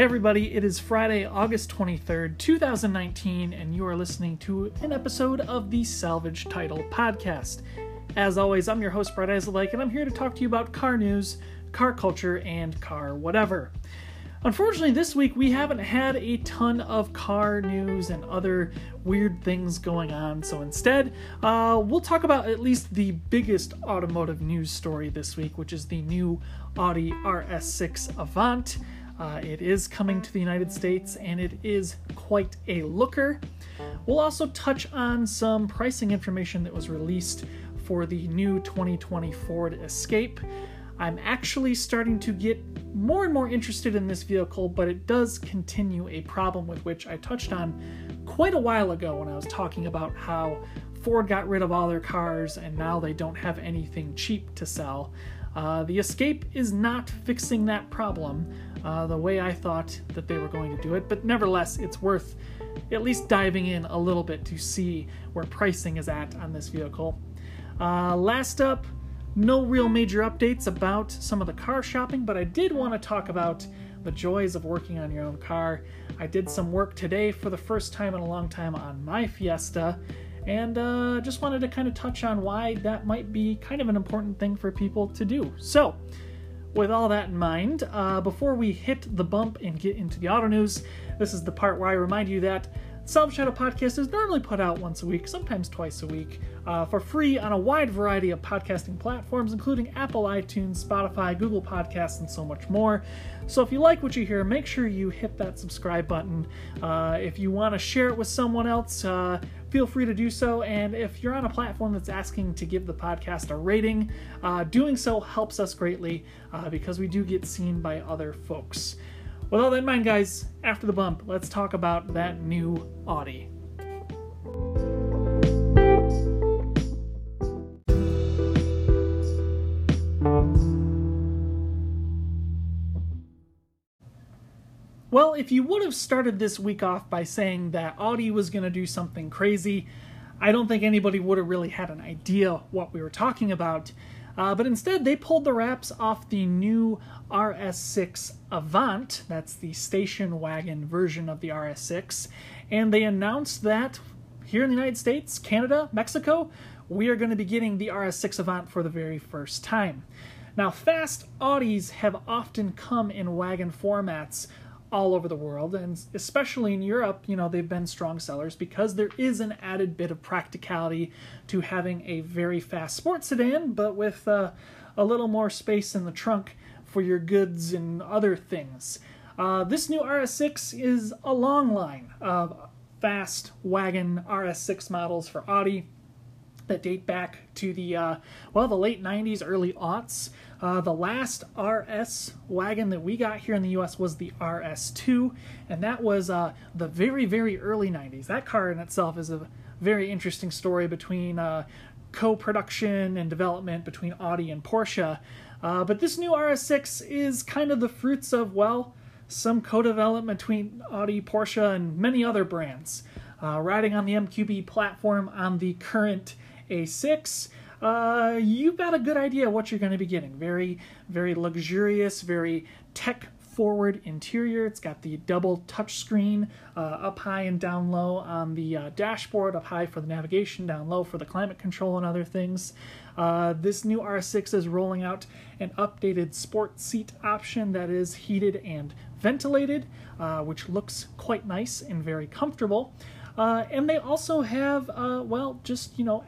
Hey everybody, it is Friday, August 23rd, 2019, and you are listening to an episode of the Salvage Title Podcast. As always, I'm your host, Bright Eyes Alike, and I'm here to talk to you about car news, car culture, and car whatever. Unfortunately, this week we haven't had a ton of car news and other weird things going on, so instead, we'll talk about at least the biggest automotive news story this week, which is the new Audi RS6 Avant. It is coming to the United States, and it is quite a looker. We'll also touch on some pricing information that was released for the new 2020 Ford Escape. I'm actually starting to get more and more interested in this vehicle, but it does continue a problem with which I touched on quite a while ago when I was talking about how Ford got rid of all their cars and now they don't have anything cheap to sell. The Escape is not fixing that problem the way I thought that they were going to do it, but nevertheless, it's worth at least diving in a little bit to see where pricing is at on this vehicle. Last up, no real major updates about some of the car shopping, but I did want to talk about the joys of working on your own car. I did some work today for the first time in a long time on my Fiesta, and just wanted to kind of touch on why that might be kind of an important thing for people to do. So, with all that in mind, before we hit the bump and get into the auto news, this is the part where I remind you that Salvage Title Podcast is normally put out once a week, sometimes twice a week, for free on a wide variety of podcasting platforms, including Apple, iTunes, Spotify, Google Podcasts, and so much more. So if you like what you hear, make sure you hit that subscribe button. If you want to share it with someone else, feel free to do so. And if you're on a platform that's asking to give the podcast a rating, doing so helps us greatly because we do get seen by other folks. With all that in mind, guys, after the bump, let's talk about that new Audi. Well, if you would have started this week off by saying that Audi was going to do something crazy, I don't think anybody would have really had an idea what we were talking about. But instead, they pulled the wraps off the new RS6 Avant, that's the station wagon version of the RS6, and they announced that here in the United States, Canada, Mexico, we are going to be getting the RS6 Avant for the very first time. Now, fast Audis have often come in wagon formats all over the world, and especially in Europe, you know, they've been strong sellers because there is an added bit of practicality to having a very fast sports sedan, but with a little more space in the trunk for your goods and other things. This new RS6 is a long line of fast wagon RS6 models for Audi that date back to the late 90s, early aughts. The last RS wagon that we got here in the U.S. was the RS2, and that was the very, very early 90s. That car in itself is a very interesting story between co-production and development between Audi and Porsche. But this new RS6 is kind of the fruits of, well, some co-development between Audi, Porsche, and many other brands. Riding on the MQB platform on the current A6, you've got a good idea what you're going to be getting. Very, very luxurious, very tech-forward interior. It's got the double touchscreen up high and down low on the dashboard, up high for the navigation, down low for the climate control and other things. This new RS6 is rolling out an updated sport seat option that is heated and ventilated, which looks quite nice and very comfortable. And they also have,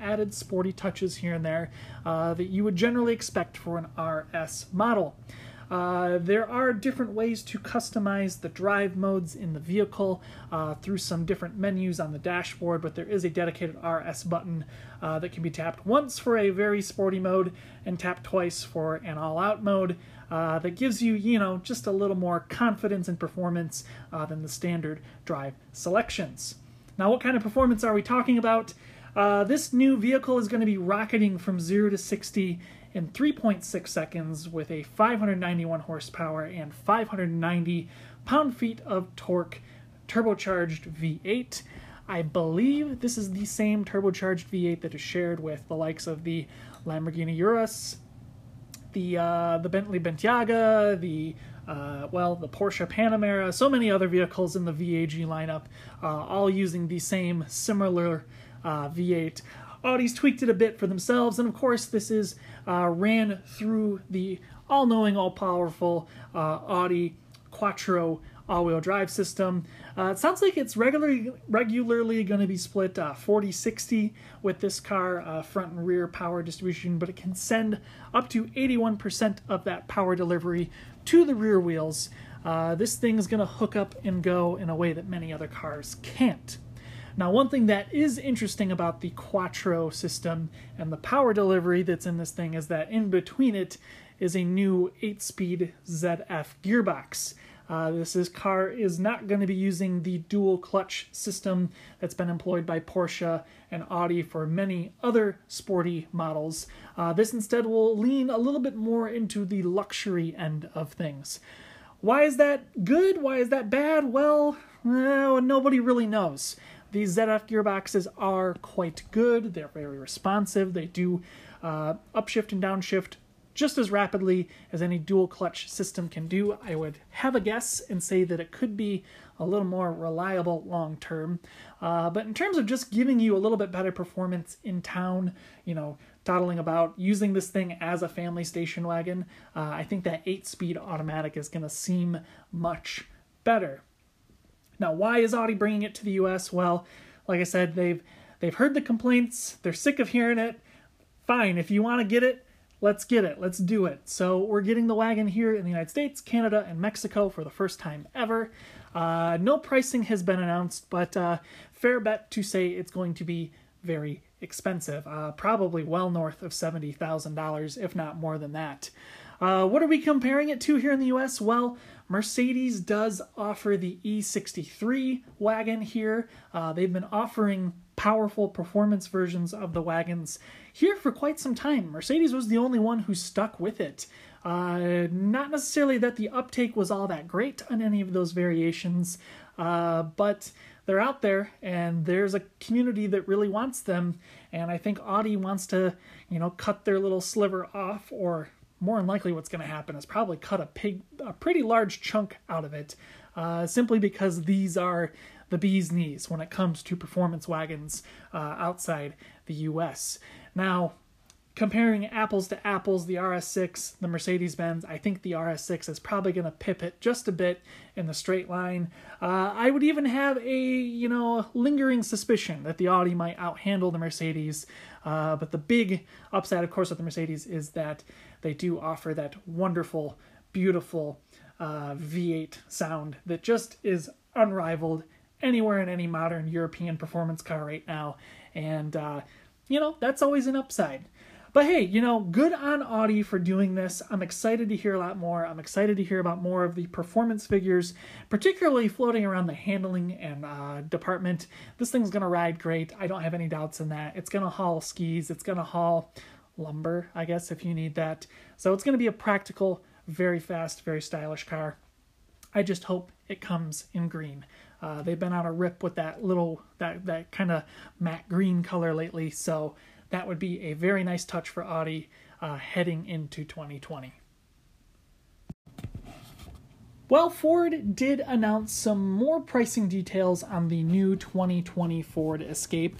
added sporty touches here and there that you would generally expect for an RS model. There are different ways to customize the drive modes in the vehicle through some different menus on the dashboard, but there is a dedicated RS button that can be tapped once for a very sporty mode and tapped twice for an all-out mode that gives you, just a little more confidence and performance than the standard drive selections. Now, what kind of performance are we talking about? This new vehicle is going to be rocketing from 0 to 60 in 3.6 seconds with a 591 horsepower and 590 pound-feet of torque turbocharged V8. I believe this is the same turbocharged V8 that is shared with the likes of the Lamborghini Urus, the Bentley Bentayga, the the Porsche Panamera, so many other vehicles in the VAG lineup, all using the same similar V8. Audi's tweaked it a bit for themselves, and of course this is ran through the all-knowing, all-powerful Audi Quattro all-wheel drive system. It sounds like it's regularly going to be split 40-60 with this car, front and rear power distribution, but it can send up to 81% of that power delivery to the rear wheels. This thing is going to hook up and go in a way that many other cars can't. Now, one thing that is interesting about the Quattro system and the power delivery that's in this thing is that in between it is a new 8-speed ZF gearbox. This car is not going to be using the dual clutch system that's been employed by Porsche and Audi for many other sporty models. This instead will lean a little bit more into the luxury end of things. Why is that good? Why is that bad? Well, nobody really knows. These ZF gearboxes are quite good. They're very responsive. They do upshift and downshift just as rapidly as any dual clutch system can do. I would have a guess and say that it could be a little more reliable long term. But in terms of just giving you a little bit better performance in town, you know, toddling about, using this thing as a family station wagon, I think that 8-speed automatic is going to seem much better. Now, why is Audi bringing it to the U.S.? Well, like I said, they've heard the complaints. They're sick of hearing it. Fine, if you want to get it, let's get it. Let's do it. So we're getting the wagon here in the United States, Canada, and Mexico for the first time ever. No pricing has been announced, but fair bet to say it's going to be very expensive, probably well north of $70,000, if not more than that. What are we comparing it to here in the U.S.? Well, Mercedes does offer the E63 wagon here. They've been offering powerful performance versions of the wagons here for quite some time. Mercedes was the only one who stuck with it. Not necessarily that the uptake was all that great on any of those variations, but they're out there, and there's a community that really wants them, and I think Audi wants to, you know, cut their little sliver off, or more than likely what's going to happen is probably cut a pretty large chunk out of it, simply because these are the bee's knees when it comes to performance wagons outside the U.S. Now, comparing apples to apples, the RS6, the Mercedes-Benz, I think the RS6 is probably going to pip it just a bit in the straight line. I would even have a, you know, lingering suspicion that the Audi might outhandle the Mercedes. But the big upside, of course, with the Mercedes is that they do offer that wonderful, beautiful V8 sound that just is unrivaled anywhere in any modern European performance car right now. And, you know, that's always an upside. But hey, you know, good on Audi for doing this. I'm excited to hear a lot more. I'm excited to hear about more of the performance figures, particularly floating around the handling and department. This thing's going to ride great. I don't have any doubts in that. It's going to haul skis. It's going to haul lumber, I guess, if you need that. So it's going to be a practical, very fast, very stylish car. I just hope it comes in green. They've been on a rip with that kind of matte green color lately, so that would be a very nice touch for Audi heading into 2020. Well, Ford did announce some more pricing details on the new 2020 Ford Escape,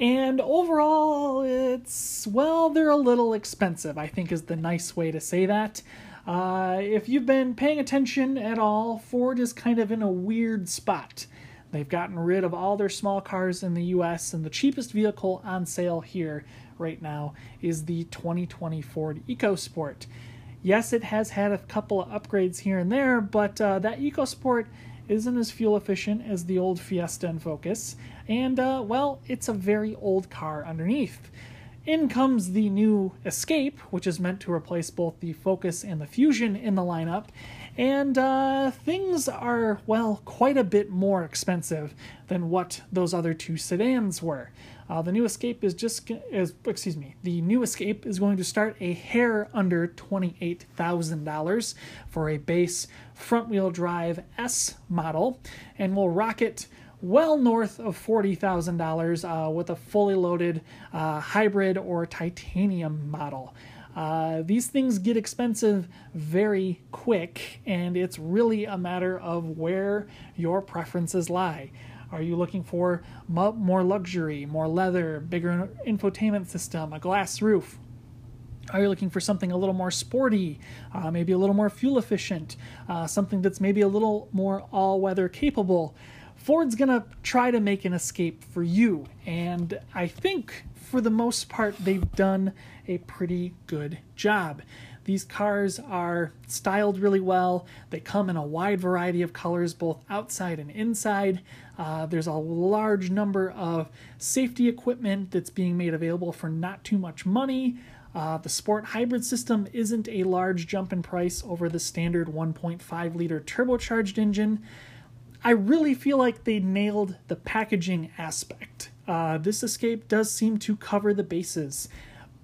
and overall it's, well, they're a little expensive, I think is the nice way to say that. If you've been paying attention at all, Ford is kind of in a weird spot. They've gotten rid of all their small cars in the U.S., and the cheapest vehicle on sale here right now is the 2020 Ford EcoSport. Yes, it has had a couple of upgrades here and there, but that EcoSport isn't as fuel efficient as the old Fiesta and Focus, and, it's a very old car underneath. In comes the new Escape, which is meant to replace both the Focus and the Fusion in the lineup, and things are, well, quite a bit more expensive than what those other two sedans were. The new Escape is going to start a hair under $28,000 for a base front-wheel drive S model, and will rocket well north of $40,000 with a fully loaded hybrid or titanium model. These things get expensive very quick, and it's really a matter of where your preferences lie. Are you looking for more luxury, more leather, bigger infotainment system, a glass roof? Are you looking for something a little more sporty, maybe a little more fuel efficient, something that's maybe a little more all-weather capable? Ford's going to try to make an Escape for you, and I think for the most part they've done a pretty good job. These cars are styled really well. They come in a wide variety of colors, both outside and inside. There's a large number of safety equipment that's being made available for not too much money. The Sport Hybrid system isn't a large jump in price over the standard 1.5 liter turbocharged engine. I really feel like they nailed the packaging aspect. This Escape does seem to cover the bases,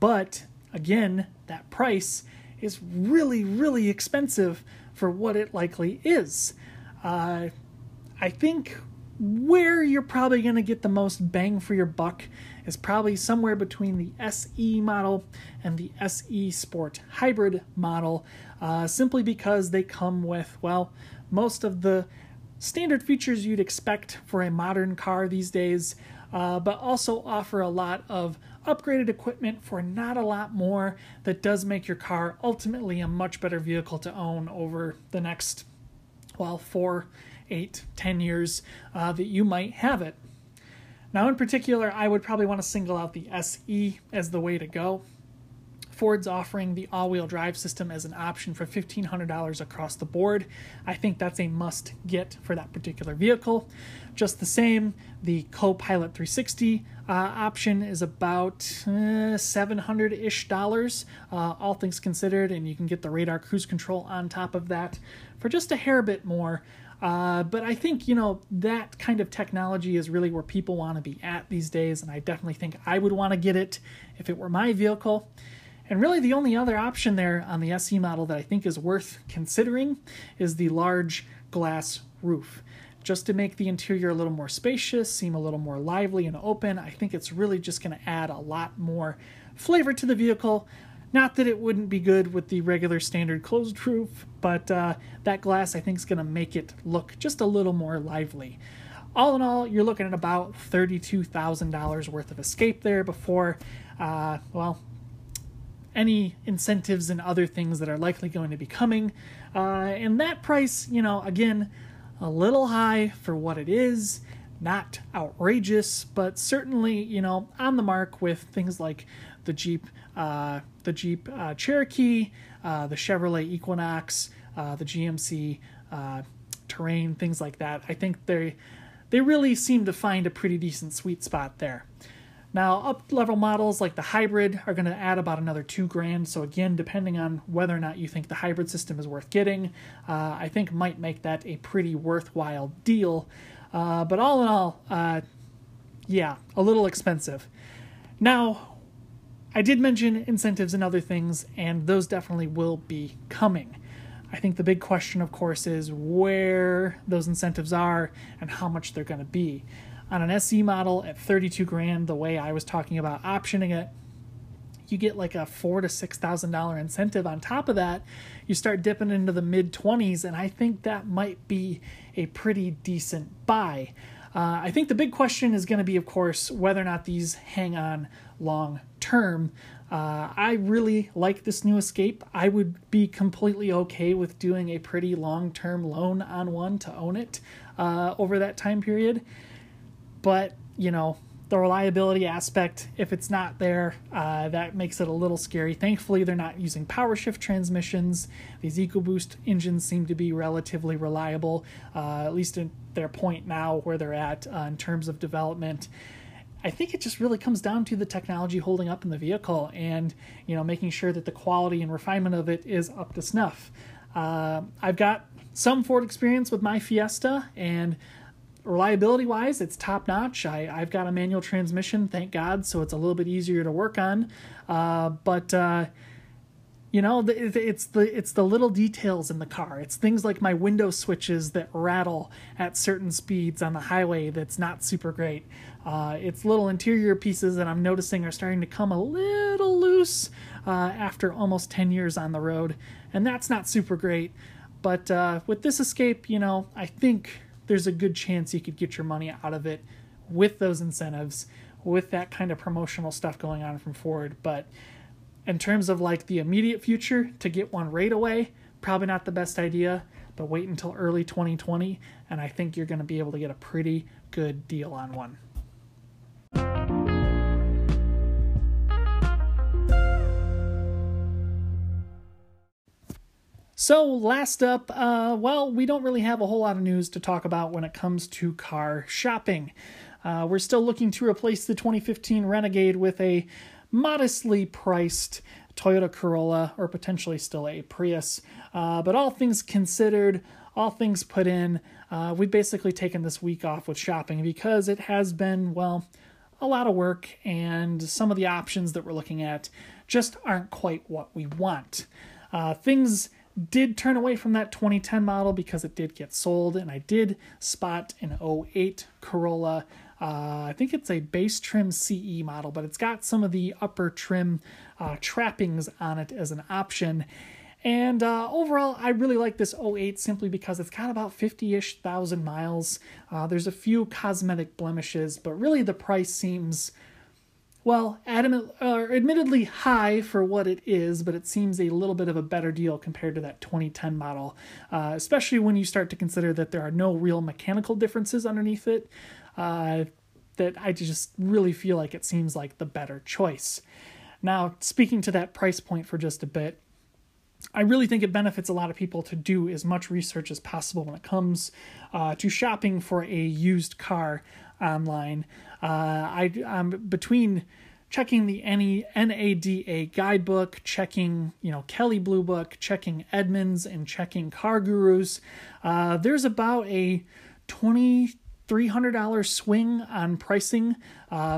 but again, that price is really, really expensive for what it likely is. I think where you're probably going to get the most bang for your buck is probably somewhere between the SE model and the SE Sport Hybrid model, simply because they come with, well, most of the standard features you'd expect for a modern car these days, but also offer a lot of upgraded equipment for not a lot more that does make your car ultimately a much better vehicle to own over the next, well, 4, 8, 10 years that you might have it. Now, in particular, I would probably want to single out the SE as the way to go. Ford's offering the all-wheel drive system as an option for $1,500 across the board. I think that's a must-get for that particular vehicle. Just the same, the Co-Pilot 360 option is about $700-ish, all things considered, and you can get the radar cruise control on top of that for just a hair bit more. But I think, you know, that kind of technology is really where people want to be at these days, and I definitely think I would want to get it if it were my vehicle. And really the only other option there on the SE model that I think is worth considering is the large glass roof. Just to make the interior a little more spacious, seem a little more lively and open, I think it's really just going to add a lot more flavor to the vehicle. Not that it wouldn't be good with the regular standard closed roof, but that glass I think is going to make it look just a little more lively. All in all, you're looking at about $32,000 worth of Escape there before, any incentives and other things that are likely going to be coming. And that price, you know, again, a little high for what it is, not outrageous, but certainly, you know, on the mark with things like the Jeep Cherokee, the Chevrolet Equinox, the GMC Terrain, things like that. I think they really seem to find a pretty decent sweet spot there. Now, up-level models like the hybrid are going to add about another $2,000. So again, depending on whether or not you think the hybrid system is worth getting, I think might make that a pretty worthwhile deal. But all in all, a little expensive. Now, I did mention incentives and other things, and those definitely will be coming. I think the big question, of course, is where those incentives are and how much they're going to be. On an SE model at $32,000, the way I was talking about optioning it, you get like a $4,000 to $6,000 incentive on top of that. You start dipping into the mid-20s, and I think that might be a pretty decent buy. I think the big question is going to be, of course, whether or not these hang on long term. I really like this new Escape. I would be completely okay with doing a pretty long-term loan on one to own it over that time period. But, you know, the reliability aspect, if it's not there, that makes it a little scary. Thankfully, they're not using power shift transmissions. These EcoBoost engines seem to be relatively reliable, at least in their point now where they're at in terms of development. I think it just really comes down to the technology holding up in the vehicle and, you know, making sure that the quality and refinement of it is up to snuff. I've got some Ford experience with my Fiesta, and reliability-wise, it's top-notch. I've got a manual transmission, thank God, so it's a little bit easier to work on. It's the little details in the car. It's things like my window switches that rattle at certain speeds on the highway that's not super great. It's little interior pieces that I'm noticing are starting to come a little loose use after almost 10 years on the road, and that's not super great. But with this Escape, you know, I think there's a good chance you could get your money out of it with those incentives, with that kind of promotional stuff going on from Ford. But in terms of like the immediate future, to get one right away, probably not the best idea, but wait until early 2020, and I think you're going to be able to get a pretty good deal on one. So last up, we don't really have a whole lot of news to talk about when it comes to car shopping. We're still looking to replace the 2015 Renegade with a modestly priced Toyota Corolla, or potentially still a Prius. But all things considered, all things put in, we've basically taken this week off with shopping because it has been, well, a lot of work, and some of the options that we're looking at just aren't quite what we want. Things did turn away from that 2010 model because it did get sold, and I did spot an 08 Corolla. I think it's a base trim CE model, but it's got some of the upper trim trappings on it as an option. And overall, I really like this 08 simply because it's got about 50-ish thousand miles. There's a few cosmetic blemishes, but really the price seems, well, admittedly high for what it is, but it seems a little bit of a better deal compared to that 2010 model, especially when you start to consider that there are no real mechanical differences underneath it. That I just really feel like it seems like the better choice. Now, speaking to that price point for just a bit, I really think it benefits a lot of people to do as much research as possible when it comes to shopping for a used car online. I'm between checking the NADA guidebook, checking, you know, Kelly Blue Book, checking Edmunds, and checking CarGurus. There's about a $300 swing on pricing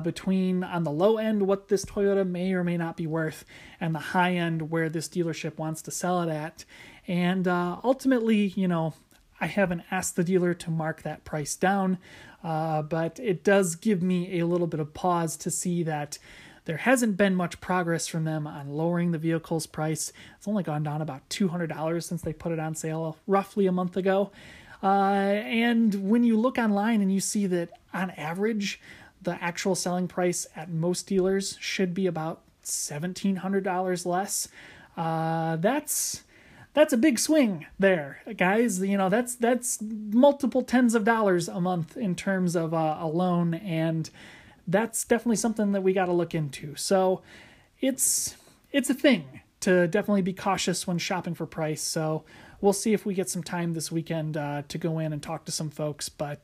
between, on the low end, what this Toyota may or may not be worth, and the high end where this dealership wants to sell it at. And ultimately, you know, I haven't asked the dealer to mark that price down, but it does give me a little bit of pause to see that there hasn't been much progress from them on lowering the vehicle's price. It's only gone down about $200 since they put it on sale roughly a month ago. And when you look online and you see that on average, the actual selling price at most dealers should be about $1,700 less. That's a big swing there, guys. You know, that's multiple tens of dollars a month in terms of a loan, and that's definitely something that we got to look into. So it's a thing to definitely be cautious when shopping for price. So we'll see if we get some time this weekend to go in and talk to some folks, but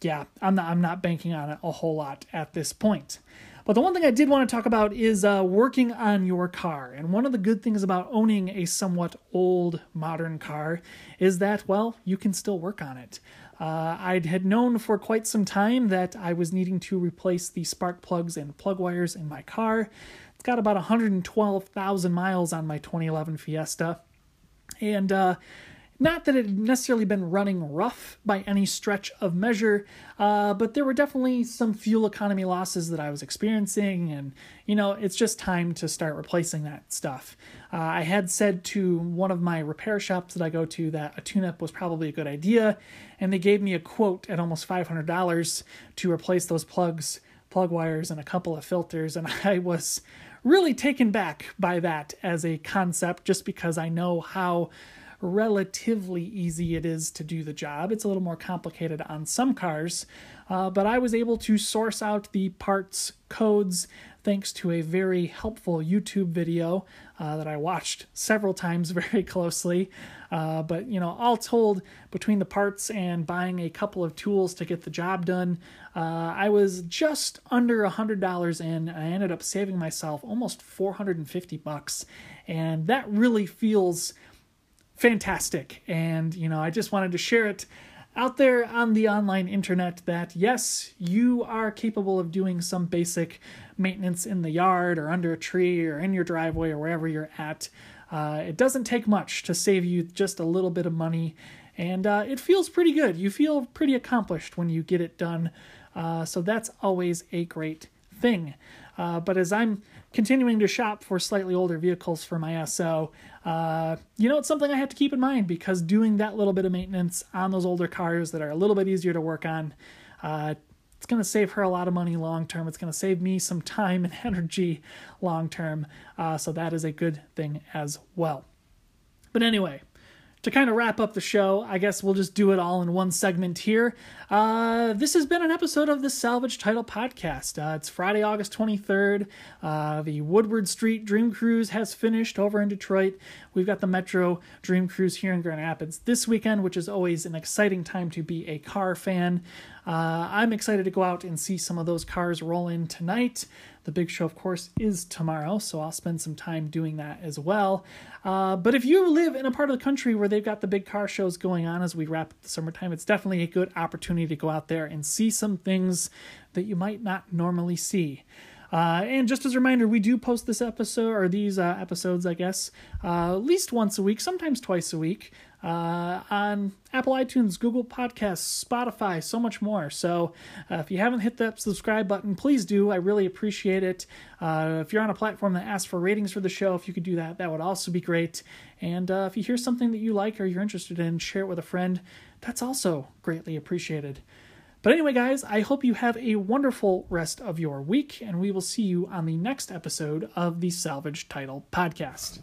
yeah, I'm not banking on it a whole lot at this point. But the one thing I did want to talk about is working on your car. And one of the good things about owning a somewhat old modern car is that, well, you can still work on it. I had known for quite some time that I was needing to replace the spark plugs and plug wires in my car. It's got about 112,000 miles on my 2011 Fiesta. And not that it had necessarily been running rough by any stretch of measure, but there were definitely some fuel economy losses that I was experiencing, and, you know, it's just time to start replacing that stuff. I had said to one of my repair shops that I go to that a tune-up was probably a good idea, and they gave me a quote at almost $500 to replace those plugs, plug wires, and a couple of filters, and I was really taken back by that as a concept, just because I know how relatively easy it is to do the job. It's a little more complicated on some cars, but I was able to source out the parts codes thanks to a very helpful YouTube video that I watched several times very closely. But, you know, all told, between the parts and buying a couple of tools to get the job done, I was just under $100 in. I ended up saving myself almost $450, and that really feels fantastic. And, you know, I just wanted to share it out there on the online internet that, yes, you are capable of doing some basic maintenance in the yard or under a tree or in your driveway or wherever you're at. It doesn't take much to save you just a little bit of money, and it feels pretty good. You feel pretty accomplished when you get it done, so that's always a great thing. But as I'm continuing to shop for slightly older vehicles for my SO, it's something I have to keep in mind, because doing that little bit of maintenance on those older cars that are a little bit easier to work on, it's going to save her a lot of money long term. It's going to save me some time and energy long term. So that is a good thing as well. But anyway, to kind of wrap up the show, I guess we'll just do it all in one segment here. This has been an episode of the Salvage Title Podcast. It's Friday, August 23rd. The Woodward Street Dream Cruise has finished over in Detroit. We've got the Metro Dream Cruise here in Grand Rapids this weekend, which is always an exciting time to be a car fan. I'm excited to go out and see some of those cars roll in tonight. The big show, of course, is tomorrow, so I'll spend some time doing that as well. But if you live in a part of the country where they've got the big car shows going on as we wrap up the summertime, it's definitely a good opportunity to go out there and see some things that you might not normally see. And just as a reminder, we do post this episode, or these episodes, I guess, at least once a week, sometimes twice a week, on Apple iTunes, Google Podcasts, Spotify, so much more. So if you haven't hit that subscribe button, please do. I really appreciate it. If you're on a platform that asks for ratings for the show, if you could do that, that would also be great. And if you hear something that you like or you're interested in, share it with a friend. That's also greatly appreciated. But anyway, guys, I hope you have a wonderful rest of your week, and we will see you on the next episode of the Salvage Title Podcast.